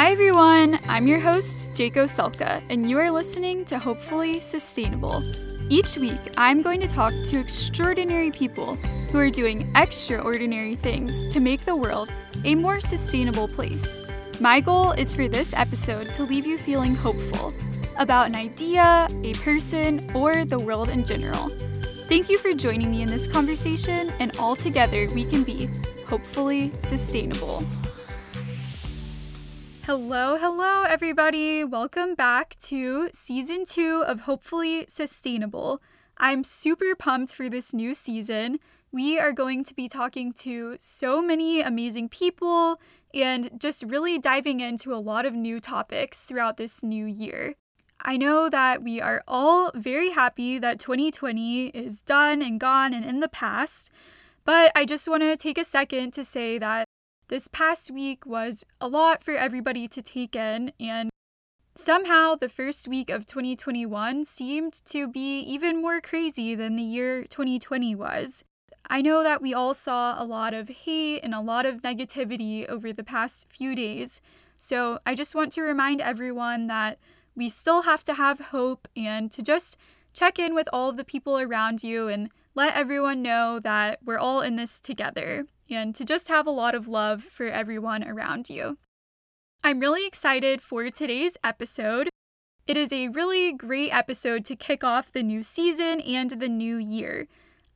Hi everyone, I'm your host, Jaco Selka, and you are listening to Hopefully Sustainable. Each week, I'm going to talk to extraordinary people who are doing extraordinary things to make the world a more sustainable place. My goal is for this episode to leave you feeling hopeful about an idea, a person, or the world in general. Thank you for joining me in this conversation, and all together we can be hopefully sustainable. Hello, everybody. Welcome back to Season 2 of Hopefully Sustainable. I'm super pumped for this new season. We are going to be talking to so many amazing people and just really diving into a lot of new topics throughout this new year. I know that we are all very happy that 2020 is done and gone and in the past, but I just want to take a second to say that this past week was a lot for everybody to take in, and somehow the first week of 2021 seemed to be even more crazy than the year 2020 was. I know that we all saw a lot of hate and a lot of negativity over the past few days, so I just want to remind everyone that we still have to have hope and to just check in with all of the people around you and let everyone know that we're all in this together, and to just have a lot of love for everyone around you. I'm really excited for today's episode. It is a really great episode to kick off the new season and the new year.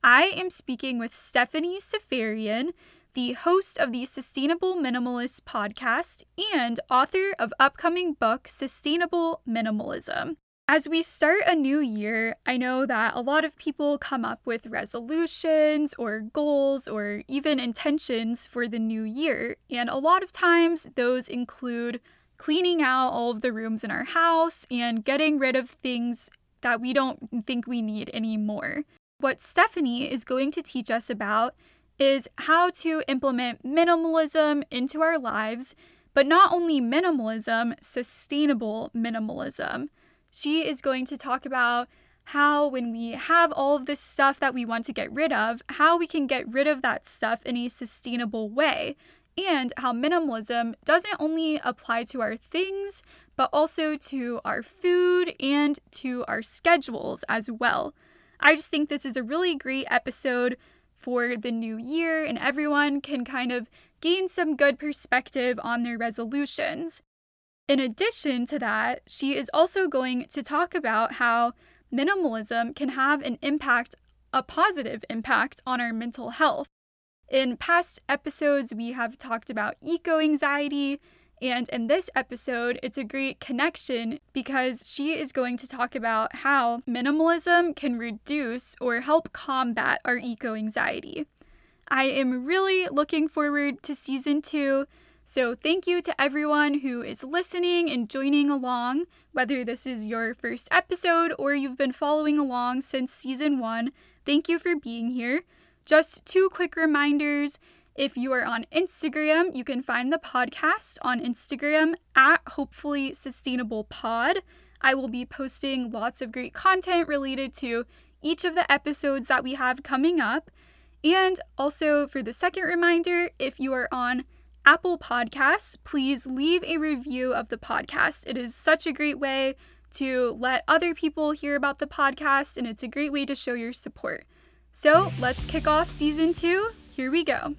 I am speaking with Stephanie Seferian, the host of the Sustainable Minimalist podcast and author of upcoming book Sustainable Minimalism. As we start a new year, I know that a lot of people come up with resolutions or goals or even intentions for the new year, and a lot of times those include cleaning out all of the rooms in our house and getting rid of things that we don't think we need anymore. What Stephanie is going to teach us about is how to implement minimalism into our lives, but not only minimalism, sustainable minimalism. She is going to talk about how when we have all of this stuff that we want to get rid of, how we can get rid of that stuff in a sustainable way, and how minimalism doesn't only apply to our things, but also to our food and to our schedules as well. I just think this is a really great episode for the new year, and everyone can kind of gain some good perspective on their resolutions. In addition to that, she is also going to talk about how minimalism can have an impact, a positive impact on our mental health. In past episodes, we have talked about eco-anxiety, and in this episode, it's a great connection because she is going to talk about how minimalism can reduce or help combat our eco-anxiety. I am really looking forward to Season 2. So thank you to everyone who is listening and joining along, whether this is your first episode or you've been following along since Season 1. Thank you for being here. Just two quick reminders. If you are on Instagram, you can find the podcast on Instagram at Hopefully Sustainable Pod. I will be posting lots of great content related to each of the episodes that we have coming up. And also for the second reminder, if you are on Apple Podcasts, please leave a review of the podcast. It is such a great way to let other people hear about the podcast, and it's a great way to show your support. So let's kick off Season 2. Here we go.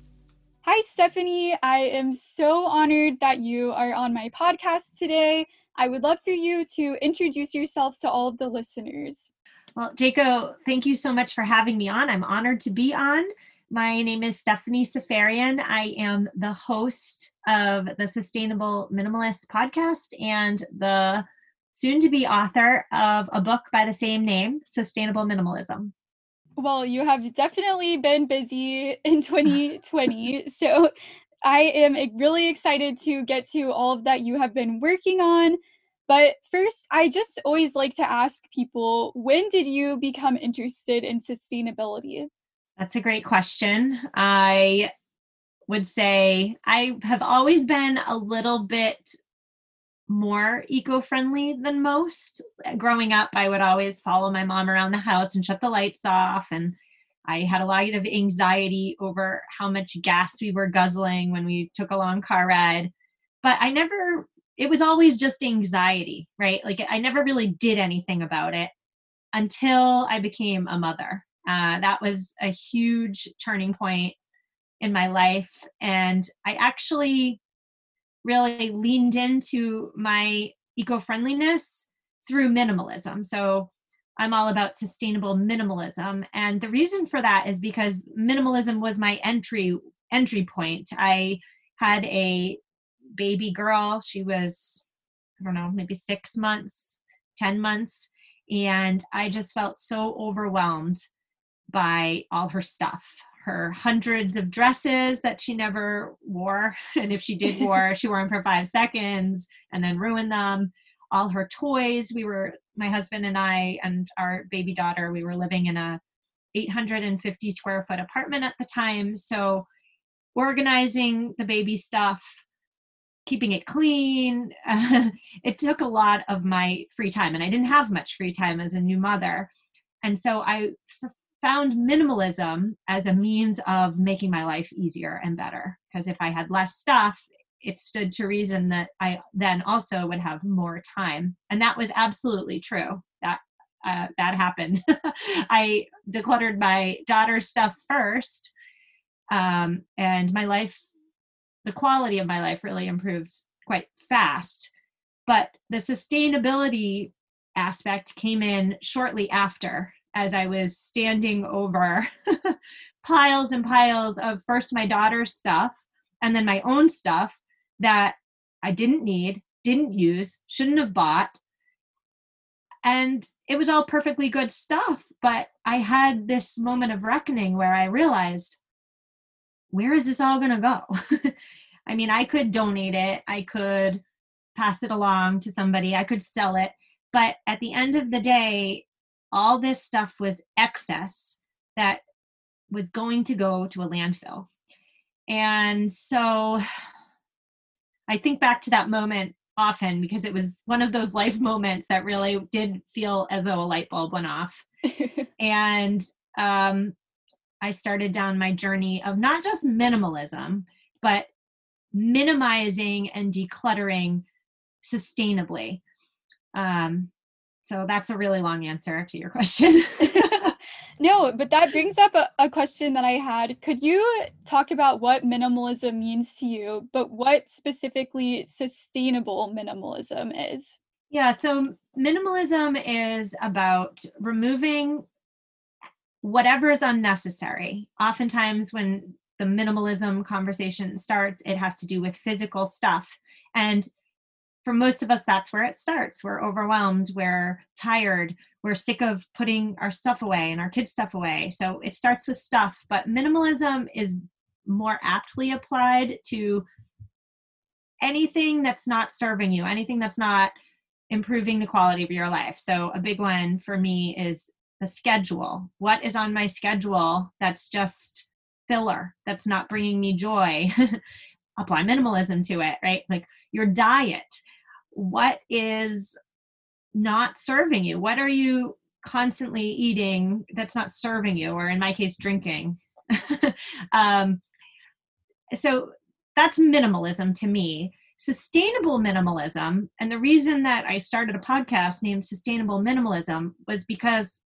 Hi, Stephanie. I am so honored that you are on my podcast today. I would love for you to introduce yourself to all of the listeners. Well, Jaco, thank you so much for having me on. I'm honored to be on. My name is Stephanie Seferian. I am the host of the Sustainable Minimalist podcast and the soon-to-be author of a book by the same name, Sustainable Minimalism. Well, you have definitely been busy in 2020, so I am really excited to get to all of that you have been working on. But first, I just always like to ask people, when did you become interested in sustainability? That's a great question. I would say I have always been a little bit more eco-friendly than most. Growing up, I would always follow my mom around the house and shut the lights off. And I had a lot of anxiety over how much gas we were guzzling when we took a long car ride. But I never it was always just anxiety, right? Like I never really did anything about it until I became a mother. That was a huge turning point in my life. And I actually really leaned into my eco-friendliness through minimalism. So I'm all about sustainable minimalism. And the reason for that is because minimalism was my entry point. I had a baby girl. She was, I don't know, maybe 6 months, 10 months. And I just felt so overwhelmed by all her stuff, her hundreds of dresses that she never wore. And if she did wear, she wore them for 5 seconds and then ruined them. All her toys. My husband and I and our baby daughter, we were living in a 850 square foot apartment at the time. So organizing the baby stuff, keeping it clean, it took a lot of my free time, and I didn't have much free time as a new mother. And so I found minimalism as a means of making my life easier and better, because if I had less stuff, it stood to reason that I then also would have more time. And that was absolutely true. That happened. I decluttered my daughter's stuff first. And my life, the quality of my life really improved quite fast. But the sustainability aspect came in shortly after, as I was standing over piles and piles of first my daughter's stuff and then my own stuff that I didn't need, didn't use, shouldn't have bought. And it was all perfectly good stuff. But I had this moment of reckoning where I realized, where is this all going to go? I mean, I could donate it. I could pass it along to somebody. I could sell it. But at the end of the day, all this stuff was excess that was going to go to a landfill. And so I think back to that moment often, because it was one of those life moments that really did feel as though a light bulb went off. And I started down my journey of not just minimalism, but minimizing and decluttering sustainably. So that's a really long answer to your question. No, but that brings up a question that I had. Could you talk about what minimalism means to you, but what specifically sustainable minimalism is? Yeah, so minimalism is about removing whatever is unnecessary. Oftentimes when the minimalism conversation starts, it has to do with physical stuff. And for most of us, that's where it starts. We're overwhelmed, we're tired, we're sick of putting our stuff away and our kids' stuff away. So it starts with stuff, but minimalism is more aptly applied to anything that's not serving you, anything that's not improving the quality of your life. So a big one for me is the schedule. What is on my schedule that's just filler, that's not bringing me joy? Apply minimalism to it, right? Like your diet. What is not serving you? What are you constantly eating that's not serving you? Or in my case, drinking. So that's minimalism to me. Sustainable minimalism, and the reason that I started a podcast named Sustainable Minimalism was because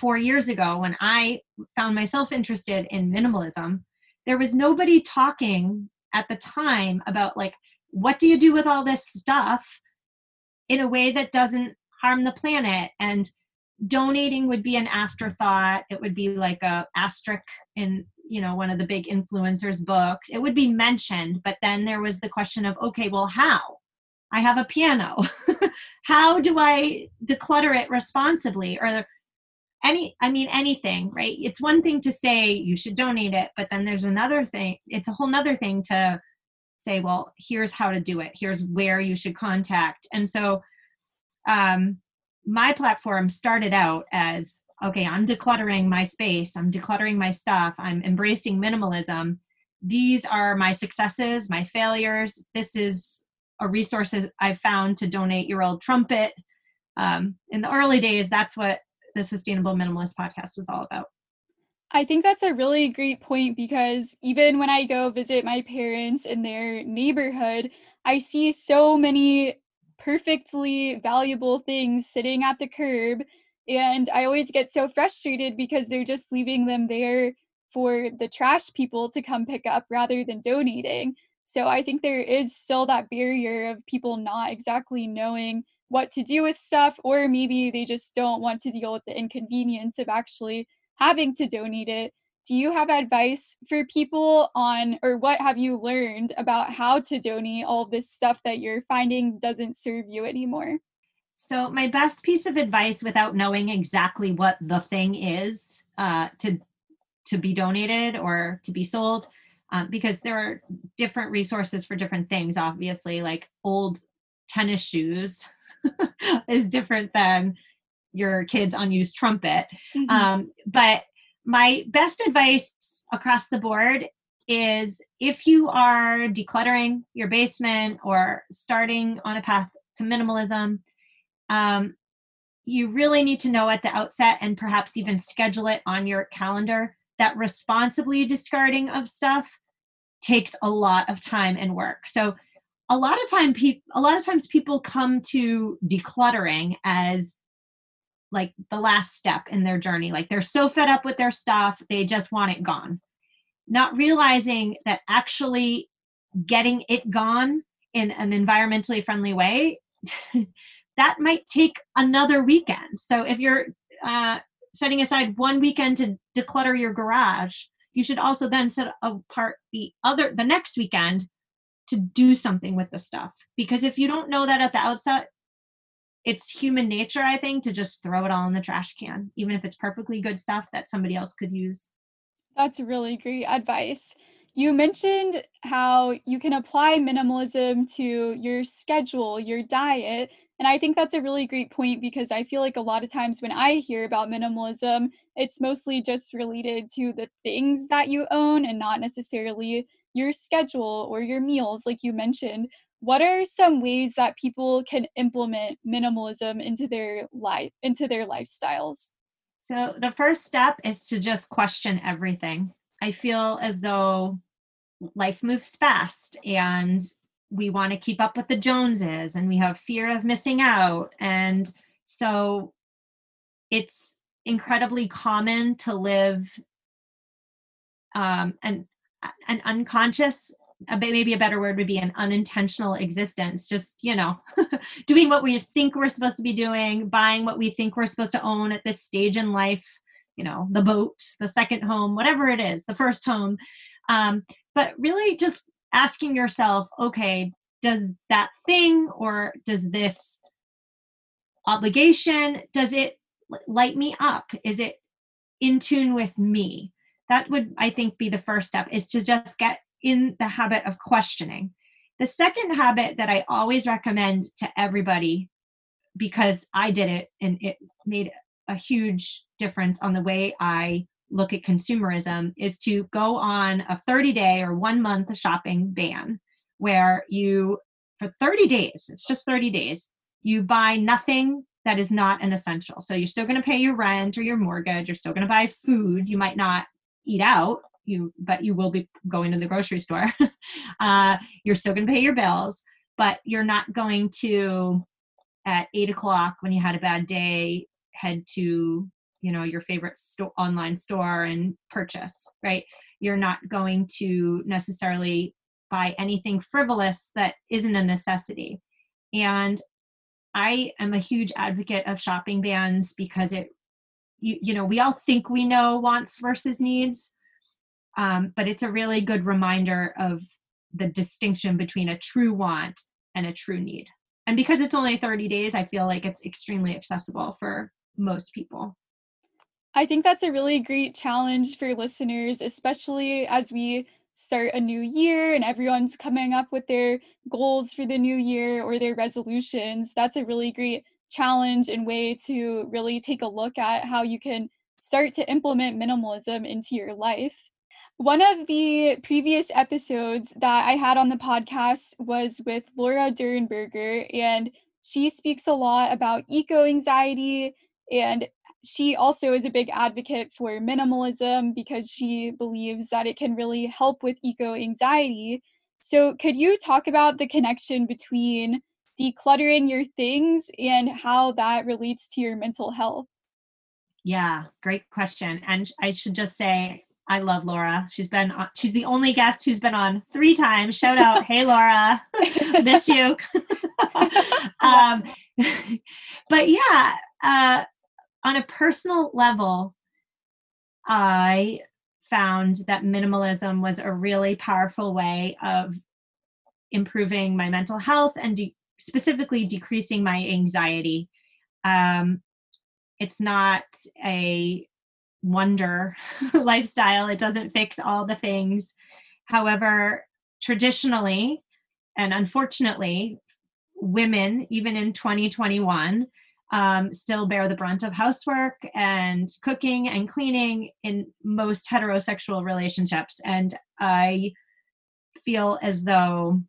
4 years ago, when I found myself interested in minimalism, there was nobody talking at the time about, like, what do you do with all this stuff in a way that doesn't harm the planet? And donating would be an afterthought. It would be like an asterisk in, you know, one of the big influencers' books. It would be mentioned, but then there was the question of, okay, well, how? I have a piano. How do I declutter it responsibly? Or anything, right? It's one thing to say you should donate it, but then there's another thing. It's a whole nother thing to say, well, here's how to do it. Here's where you should contact. And so my platform started out as, okay, I'm decluttering my space. I'm decluttering my stuff. I'm embracing minimalism. These are my successes, my failures. This is a resource I've found to donate your old trumpet. In the early days, that's what the Sustainable Minimalist podcast was all about. I think that's a really great point, because even when I go visit my parents in their neighborhood, I see so many perfectly valuable things sitting at the curb, and I always get so frustrated because they're just leaving them there for the trash people to come pick up rather than donating. So I think there is still that barrier of people not exactly knowing what to do with stuff, or maybe they just don't want to deal with the inconvenience of actually having to donate it. Do you have advice for people on, or what have you learned about how to donate all this stuff that you're finding doesn't serve you anymore? So my best piece of advice, without knowing exactly what the thing is to be donated or to be sold, because there are different resources for different things, obviously, like old tennis shoes is different than your kid's unused trumpet. Mm-hmm. But my best advice across the board is, if you are decluttering your basement or starting on a path to minimalism, you really need to know at the outset, and perhaps even schedule it on your calendar, that responsibly discarding of stuff takes a lot of time and work. So a lot of times people come to decluttering as like the last step in their journey. Like, they're so fed up with their stuff, they just want it gone. Not realizing that actually getting it gone in an environmentally friendly way, that might take another weekend. So if you're setting aside one weekend to declutter your garage, you should also then set apart the next weekend to do something with the stuff. Because if you don't know that at the outset, it's human nature, I think, to just throw it all in the trash can, even if it's perfectly good stuff that somebody else could use. That's really great advice. You mentioned how you can apply minimalism to your schedule, your diet, and I think that's a really great point, because I feel like a lot of times when I hear about minimalism, it's mostly just related to the things that you own and not necessarily your schedule or your meals, like you mentioned. What are some ways that people can implement minimalism into their life, into their lifestyles? So the first step is to just question everything. I feel as though life moves fast, and we want to keep up with the Joneses, and we have fear of missing out. And so it's incredibly common to live an unconscious, maybe a better word would be an unintentional existence, just, doing what we think we're supposed to be doing, buying what we think we're supposed to own at this stage in life, the boat, the second home, whatever it is, the first home. But really just asking yourself, okay, does that thing, or does this obligation, does it light me up? Is it in tune with me? That would, I think, be the first step, is to just get in the habit of questioning. The second habit that I always recommend to everybody, because I did it and it made a huge difference on the way I look at consumerism, is to go on a 30-day or 1-month shopping ban, where you, for 30 days, it's just 30 days, you buy nothing that is not an essential. So you're still going to pay your rent or your mortgage, you're still going to buy food, you might not eat out, but you will be going to the grocery store. You're still going to pay your bills, but you're not going to, at 8:00 when you had a bad day, head to, your favorite online store and purchase, right? You're not going to necessarily buy anything frivolous that isn't a necessity. And I am a huge advocate of shopping bans, because we all think we know wants versus needs. But it's a really good reminder of the distinction between a true want and a true need. And because it's only 30 days, I feel like it's extremely accessible for most people. I think that's a really great challenge for listeners, especially as we start a new year and everyone's coming up with their goals for the new year or their resolutions. That's a really great challenge and way to really take a look at how you can start to implement minimalism into your life. One of the previous episodes that I had on the podcast was with Laura Durenberger, and she speaks a lot about eco-anxiety, and she also is a big advocate for minimalism because she believes that it can really help with eco-anxiety. So could you talk about the connection between decluttering your things and how that relates to your mental health? Yeah, great question. And I should just say, I love Laura. She's the only guest who's been on 3 times. Shout out, hey Laura, miss you. But yeah, on a personal level, I found that minimalism was a really powerful way of improving my mental health and specifically decreasing my anxiety. It's not a wonder lifestyle. It doesn't fix all the things. However, traditionally, and unfortunately, women, even in 2021, still bear the brunt of housework and cooking and cleaning in most heterosexual relationships. And I feel as though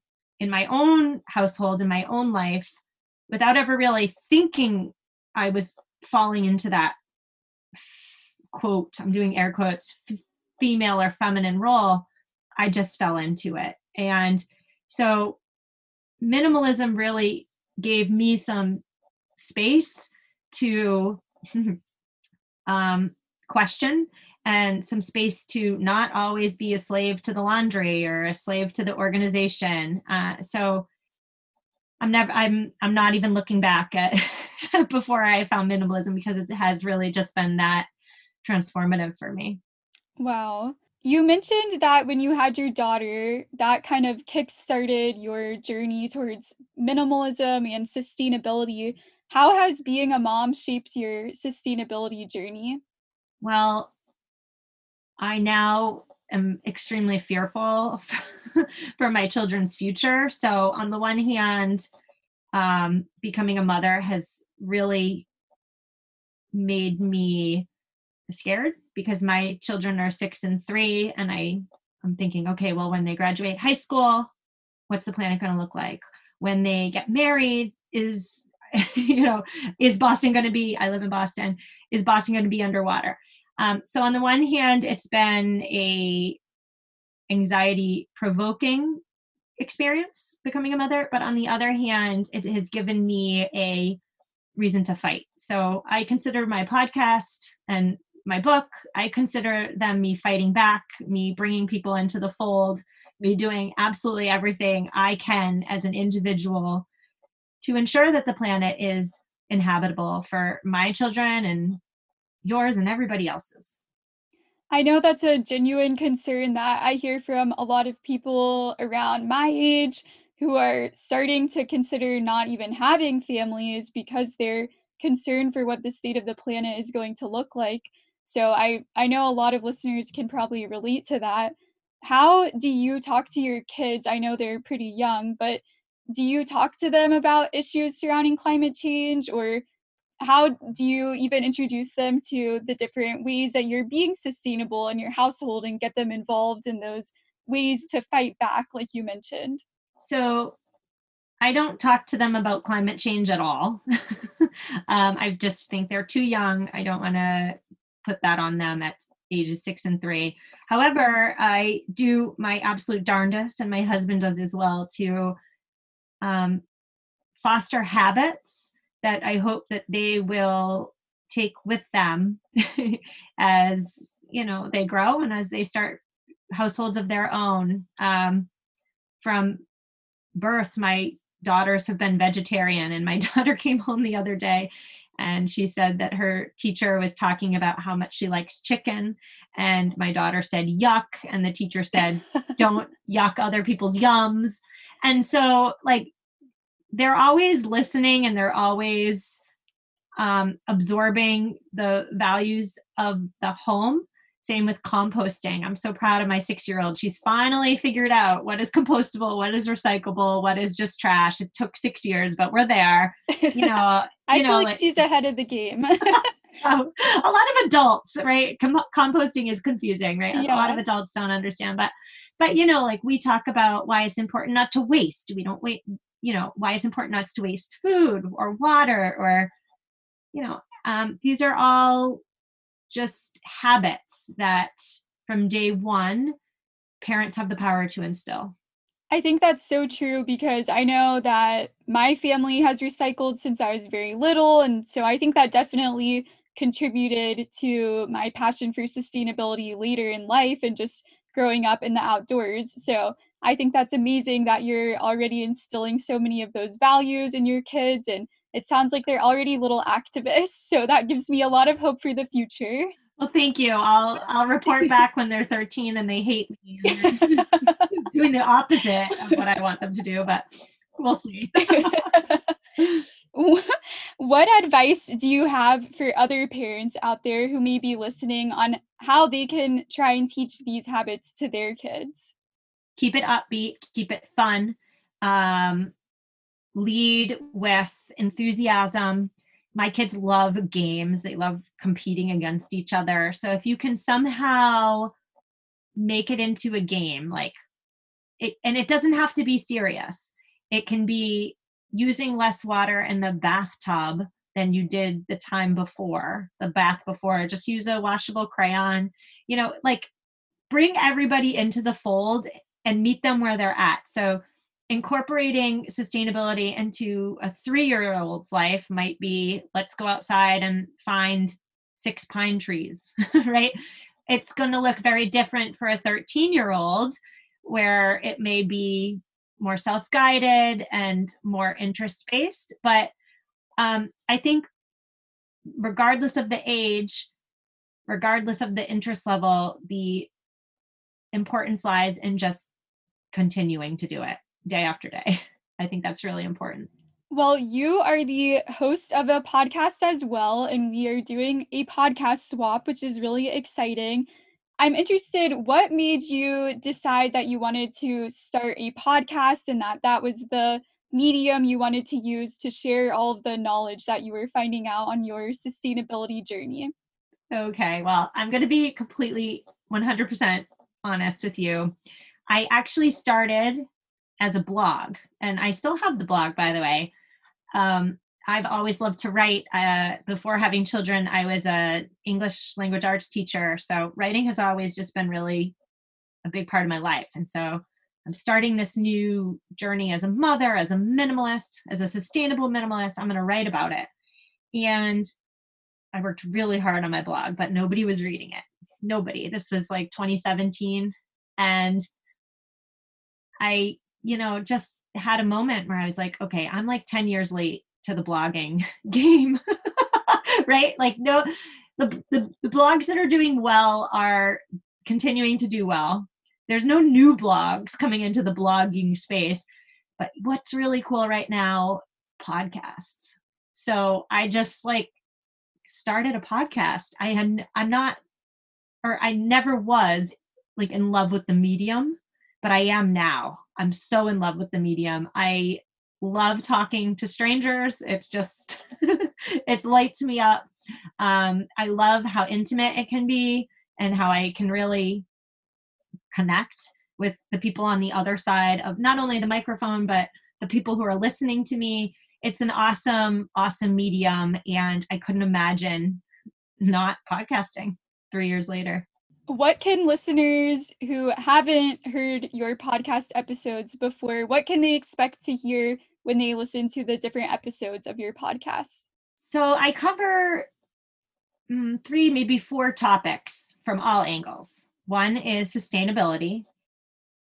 in my own household, in my own life, without ever really thinking, I was falling into that quote, I'm doing air quotes, female or feminine role. I just fell into it. And so minimalism really gave me some space to question and some space to not always be a slave to the laundry or a slave to the organization. So I'm not even looking back at before I found minimalism, because it has really just been that transformative for me. Wow. You mentioned that when you had your daughter, that kind of kickstarted your journey towards minimalism and sustainability. How has being a mom shaped your sustainability journey? Well, I now am extremely fearful for my children's future. So on the one hand, becoming a mother has really made me scared, because my children are 6 and 3, and I'm thinking, okay, well, when they graduate high school, what's the planet going to look like? When they get married, is Boston going to be, I live in Boston, is Boston going to be underwater? So on the one hand, it's been a anxiety provoking experience becoming a mother, but on the other hand, it has given me a reason to fight. So I consider my podcast and my book, I consider them me fighting back, me bringing people into the fold, me doing absolutely everything I can as an individual to ensure that the planet is inhabitable for my children and yours and everybody else's. I know that's a genuine concern that I hear from a lot of people around my age who are starting to consider not even having families because they're concerned for what the state of the planet is going to look like. So I know a lot of listeners can probably relate to that. How do you talk to your kids? I know they're pretty young, but do you talk to them about issues surrounding climate change, or how do you even introduce them to the different ways that you're being sustainable in your household and get them involved in those ways to fight back, like you mentioned? So I don't talk to them about climate change at all. I just think they're too young. I don't want to put that on them at ages 6 and 3. However, I do my absolute darndest, and my husband does as well, to foster habits that I hope that they will take with them as, they grow and as they start households of their own. From birth, my daughters have been vegetarian, and my daughter came home the other day and she said that her teacher was talking about how much she likes chicken, and my daughter said, yuck. And the teacher said, don't yuck other people's yums. And so they're always listening, and they're always absorbing the values of the home. Same with composting. I'm so proud of my 6-year-old. She's finally figured out what is compostable, what is recyclable, what is just trash. It took 6 years, but we're there. I feel like she's ahead of the game. A lot of adults, right? Composting is confusing, right? Yeah. A lot of adults don't understand, but we talk about why it's important not to waste. We don't wait, why it's important not to waste food or water or, These are all just habits that from day one, parents have the power to instill. I think that's so true, because I know that my family has recycled since I was very little. And so I think that definitely contributed to my passion for sustainability later in life and just growing up in the outdoors. So I think that's amazing that you're already instilling so many of those values in your kids. And it sounds like they're already little activists. So that gives me a lot of hope for the future. Well, thank you. I'll report back when they're 13 and they hate me and doing the opposite of what I want them to do, but we'll see. What advice do you have for other parents out there who may be listening on how they can try and teach these habits to their kids? Keep it upbeat, keep it fun, lead with enthusiasm. My kids love games. They love competing against each other. So if you can somehow make it into a game, like it, and it doesn't have to be serious. It can be using less water in the bathtub than you did the time before, the bath before. Just use a washable crayon, you know, like bring everybody into the fold and meet them where they're at. So incorporating sustainability into a 3-year-old's life might be, let's go outside and find 6 pine trees, right? It's going to look very different for a 13-year-old, where it may be more self-guided and more interest-based. But I think regardless of the age, regardless of the interest level, the importance lies in just continuing to do it day after day. I think that's really important. Well, you are the host of a podcast as well, and we are doing a podcast swap, which is really exciting. I'm interested, what made you decide that you wanted to start a podcast and that was the medium you wanted to use to share all of the knowledge that you were finding out on your sustainability journey? Okay, well, I'm going to be completely 100% honest with you. I actually started as a blog, and I still have the blog, by the way. I've always loved to write. Before having children, I was an English language arts teacher, so writing has always just been really a big part of my life. And so I'm starting this new journey as a mother, as a minimalist, as a sustainable minimalist. I'm going to write about it. And I worked really hard on my blog, but nobody was reading it. Nobody. This was like 2017. And I, you know, just had a moment where I was like, okay, I'm like 10 years late to the blogging game, right? Like, no, the blogs that are doing well are continuing to do well. There's no new blogs coming into the blogging space, but what's really cool right now, podcasts. So I just like started a podcast. I never was like in love with the medium, but I am now. I'm so in love with the medium. I love talking to strangers. It's just, it lights me up. I love how intimate it can be and how I can really connect with the people on the other side of not only the microphone, but the people who are listening to me. It's an awesome, awesome medium. And I couldn't imagine not podcasting 3 years later. What can listeners who haven't heard your podcast episodes before, what can they expect to hear when they listen to the different episodes of your podcast? So I cover 3, maybe 4 topics from all angles. One is sustainability.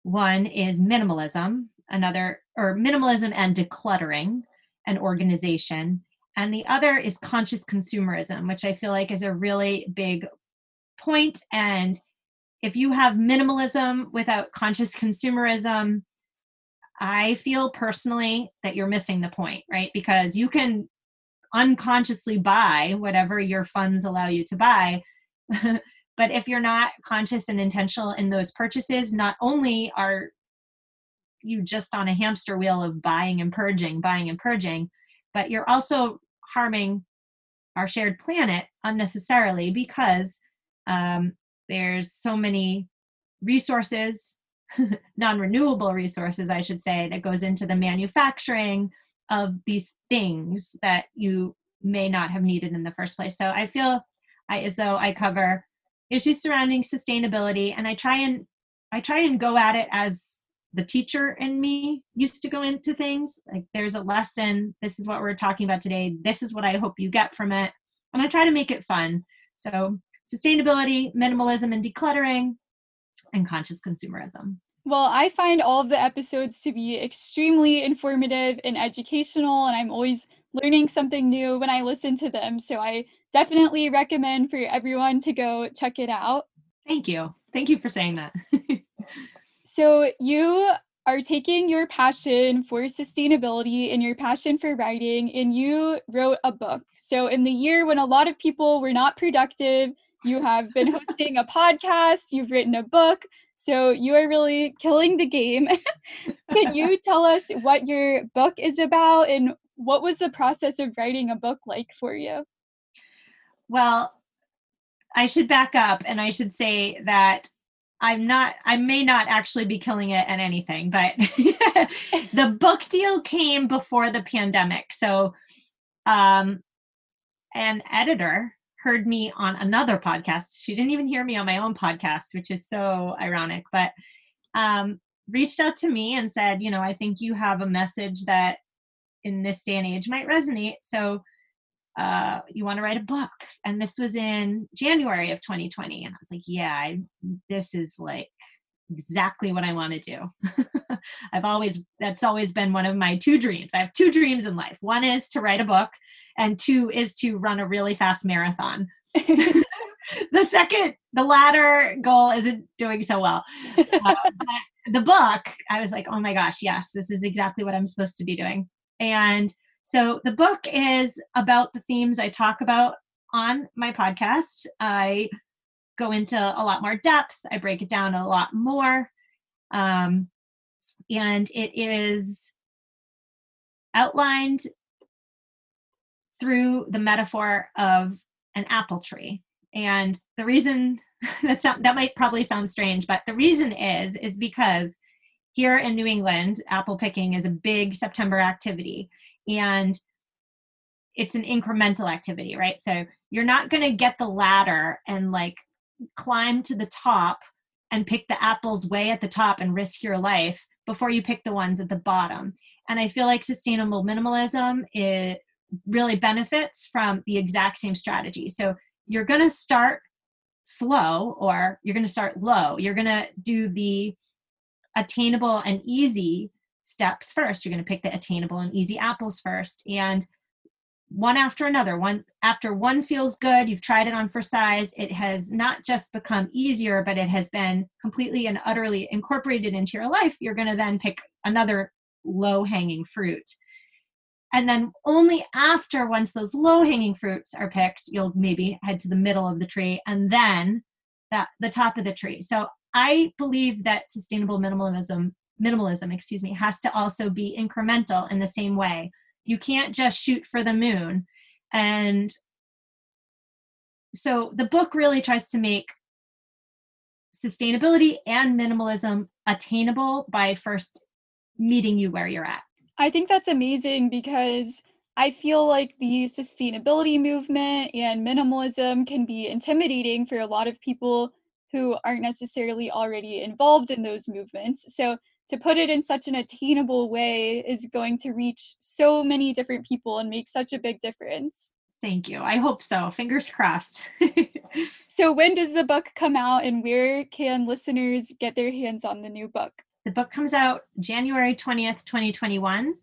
One is minimalism, minimalism and decluttering and organization. And the other is conscious consumerism, which I feel like is a really big point. And if you have minimalism without conscious consumerism, I feel personally that you're missing the point, right? Because you can unconsciously buy whatever your funds allow you to buy. But if you're not conscious and intentional in those purchases, not only are you just on a hamster wheel of buying and purging, but you're also harming our shared planet unnecessarily, because there's so many resources, non-renewable resources, I should say, that goes into the manufacturing of these things that you may not have needed in the first place. So I feel as though I cover issues surrounding sustainability, and I try and go at it as the teacher in me used to go into things. Like, there's a lesson. This is what we're talking about today. This is what I hope you get from it. And I try to make it fun. So sustainability, minimalism and decluttering, and conscious consumerism. Well, I find all of the episodes to be extremely informative and educational, and I'm always learning something new when I listen to them. So I definitely recommend for everyone to go check it out. Thank you. Thank you for saying that. So you are taking your passion for sustainability and your passion for writing, and you wrote a book. So in the year when a lot of people were not productive, you have been hosting a podcast, you've written a book, so you are really killing the game. Can you tell us what your book is about, and what was the process of writing a book like for you? Well, I should back up and I should say that I may not actually be killing it at anything, but the book deal came before the pandemic. So an editor heard me on another podcast. She didn't even hear me on my own podcast, which is so ironic, but reached out to me and said, you know, I think you have a message that in this day and age might resonate. So you want to write a book? And this was in January of 2020. And I was like, yeah, this is like exactly what I want to do. That's always been one of my two dreams. I have two dreams in life. One is to write a book, and two is to run a really fast marathon. The latter goal isn't doing so well. But the book, I was like, oh my gosh, yes, this is exactly what I'm supposed to be doing. And so the book is about the themes I talk about on my podcast. I go into a lot more depth. I break it down a lot more. And it is outlined through the metaphor of an apple tree. And the reason that might probably sound strange, but the reason is because here in New England, apple picking is a big September activity, and it's an incremental activity, right? So you're not going to get the ladder and like climb to the top and pick the apples way at the top and risk your life before you pick the ones at the bottom. And I feel like sustainable minimalism, it really benefits from the exact same strategy. So you're going to start slow, or you're going to start low. You're going to do the attainable and easy steps first. You're going to pick the attainable and easy apples first, and one after another, one after one feels good. You've tried it on for size. It has not just become easier, but it has been completely and utterly incorporated into your life. You're going to then pick another low hanging fruit. And then only after, once those low hanging fruits are picked, you'll maybe head to the middle of the tree, and then the top of the tree. So I believe that sustainable minimalism, has to also be incremental in the same way. You can't just shoot for the moon. And so the book really tries to make sustainability and minimalism attainable by first meeting you where you're at. I think that's amazing, because I feel like the sustainability movement and minimalism can be intimidating for a lot of people who aren't necessarily already involved in those movements. So to put it in such an attainable way is going to reach so many different people and make such a big difference. Thank you. I hope so. Fingers crossed. So when does the book come out, and where can listeners get their hands on the new book? The book comes out January 20th, 2021.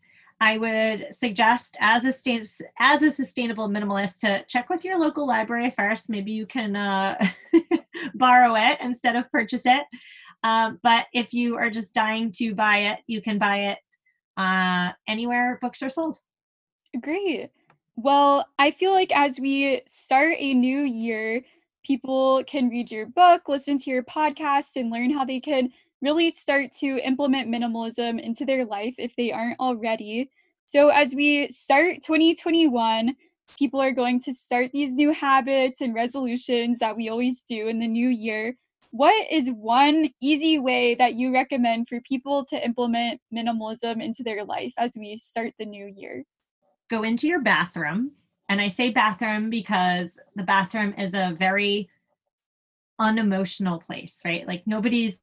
I would suggest as a sustainable minimalist to check with your local library first. Maybe you can borrow it instead of purchase it. But if you are just dying to buy it, you can buy it anywhere books are sold. Great. Well, I feel like as we start a new year, people can read your book, listen to your podcast, and learn how they can really start to implement minimalism into their life if they aren't already. So as we start 2021, people are going to start these new habits and resolutions that we always do in the new year. What is one easy way that you recommend for people to implement minimalism into their life as we start the new year? Go into your bathroom And I say bathroom because the bathroom is a very unemotional place, right? Like nobody's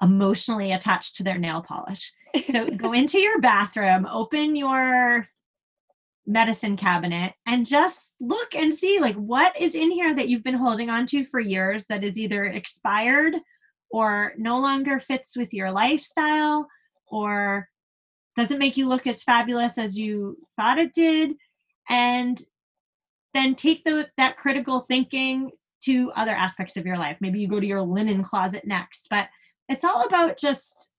emotionally attached to their nail polish. So go into your bathroom, open your medicine cabinet, and just look and see like what is in here that you've been holding on to for years that is either expired or no longer fits with your lifestyle or doesn't make you look as fabulous as you thought it did. And then take that critical thinking to other aspects of your life. Maybe you go to your linen closet next, but it's all about just,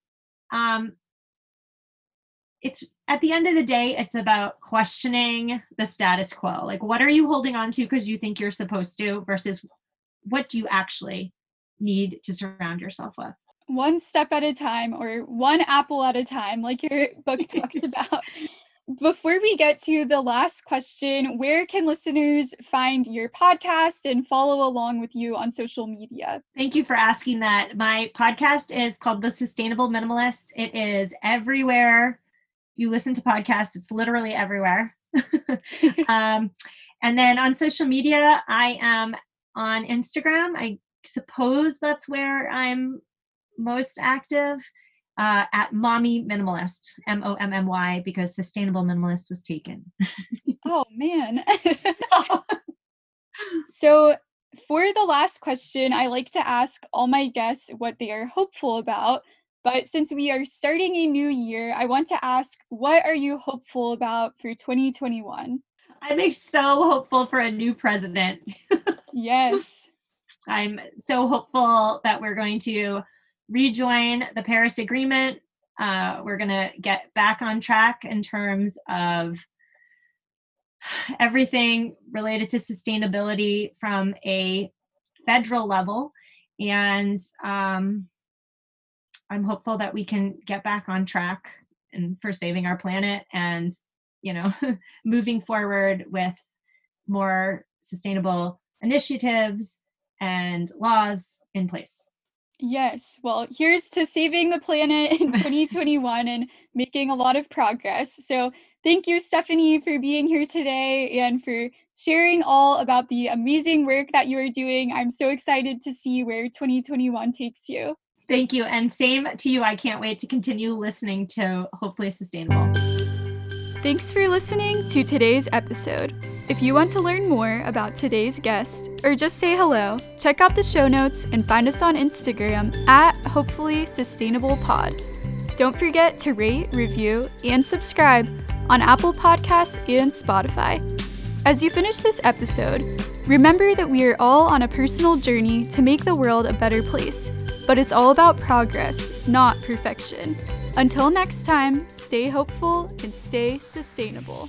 it's at the end of the day, it's about questioning the status quo. Like, what are you holding on to because you think you're supposed to versus what do you actually need to surround yourself with? One step at a time or one apple at a time, like your book talks about. Before we get to the last question, where can listeners find your podcast and follow along with you on social media? Thank you for asking that. My podcast is called The Sustainable Minimalist. It is everywhere you listen to podcasts. It's literally everywhere. And then on social media, I am on Instagram. I suppose that's where I'm most active. At Mommy Minimalist, MOMMY, because Sustainable Minimalist was taken. Oh, man. So for the last question, I like to ask all my guests what they are hopeful about. But since we are starting a new year, I want to ask, what are you hopeful about for 2021? I'm so hopeful for a new president. Yes. I'm so hopeful that we're going to rejoin the Paris Agreement. We're going to get back on track in terms of everything related to sustainability from a federal level. And I'm hopeful that we can get back on track and for saving our planet and, you know, moving forward with more sustainable initiatives and laws in place. Yes. Well, here's to saving the planet in 2021 and making a lot of progress. So thank you, Stephanie, for being here today and for sharing all about the amazing work that you are doing. I'm so excited to see where 2021 takes you. Thank you. And same to you. I can't wait to continue listening to Hopefully Sustainable. Thanks for listening to today's episode. If you want to learn more about today's guest or just say hello, check out the show notes and find us on Instagram at Hopefully Sustainable Pod. Don't forget to rate, review, and subscribe on Apple Podcasts and Spotify. As you finish this episode, remember that we are all on a personal journey to make the world a better place, but it's all about progress, not perfection. Until next time, stay hopeful and stay sustainable.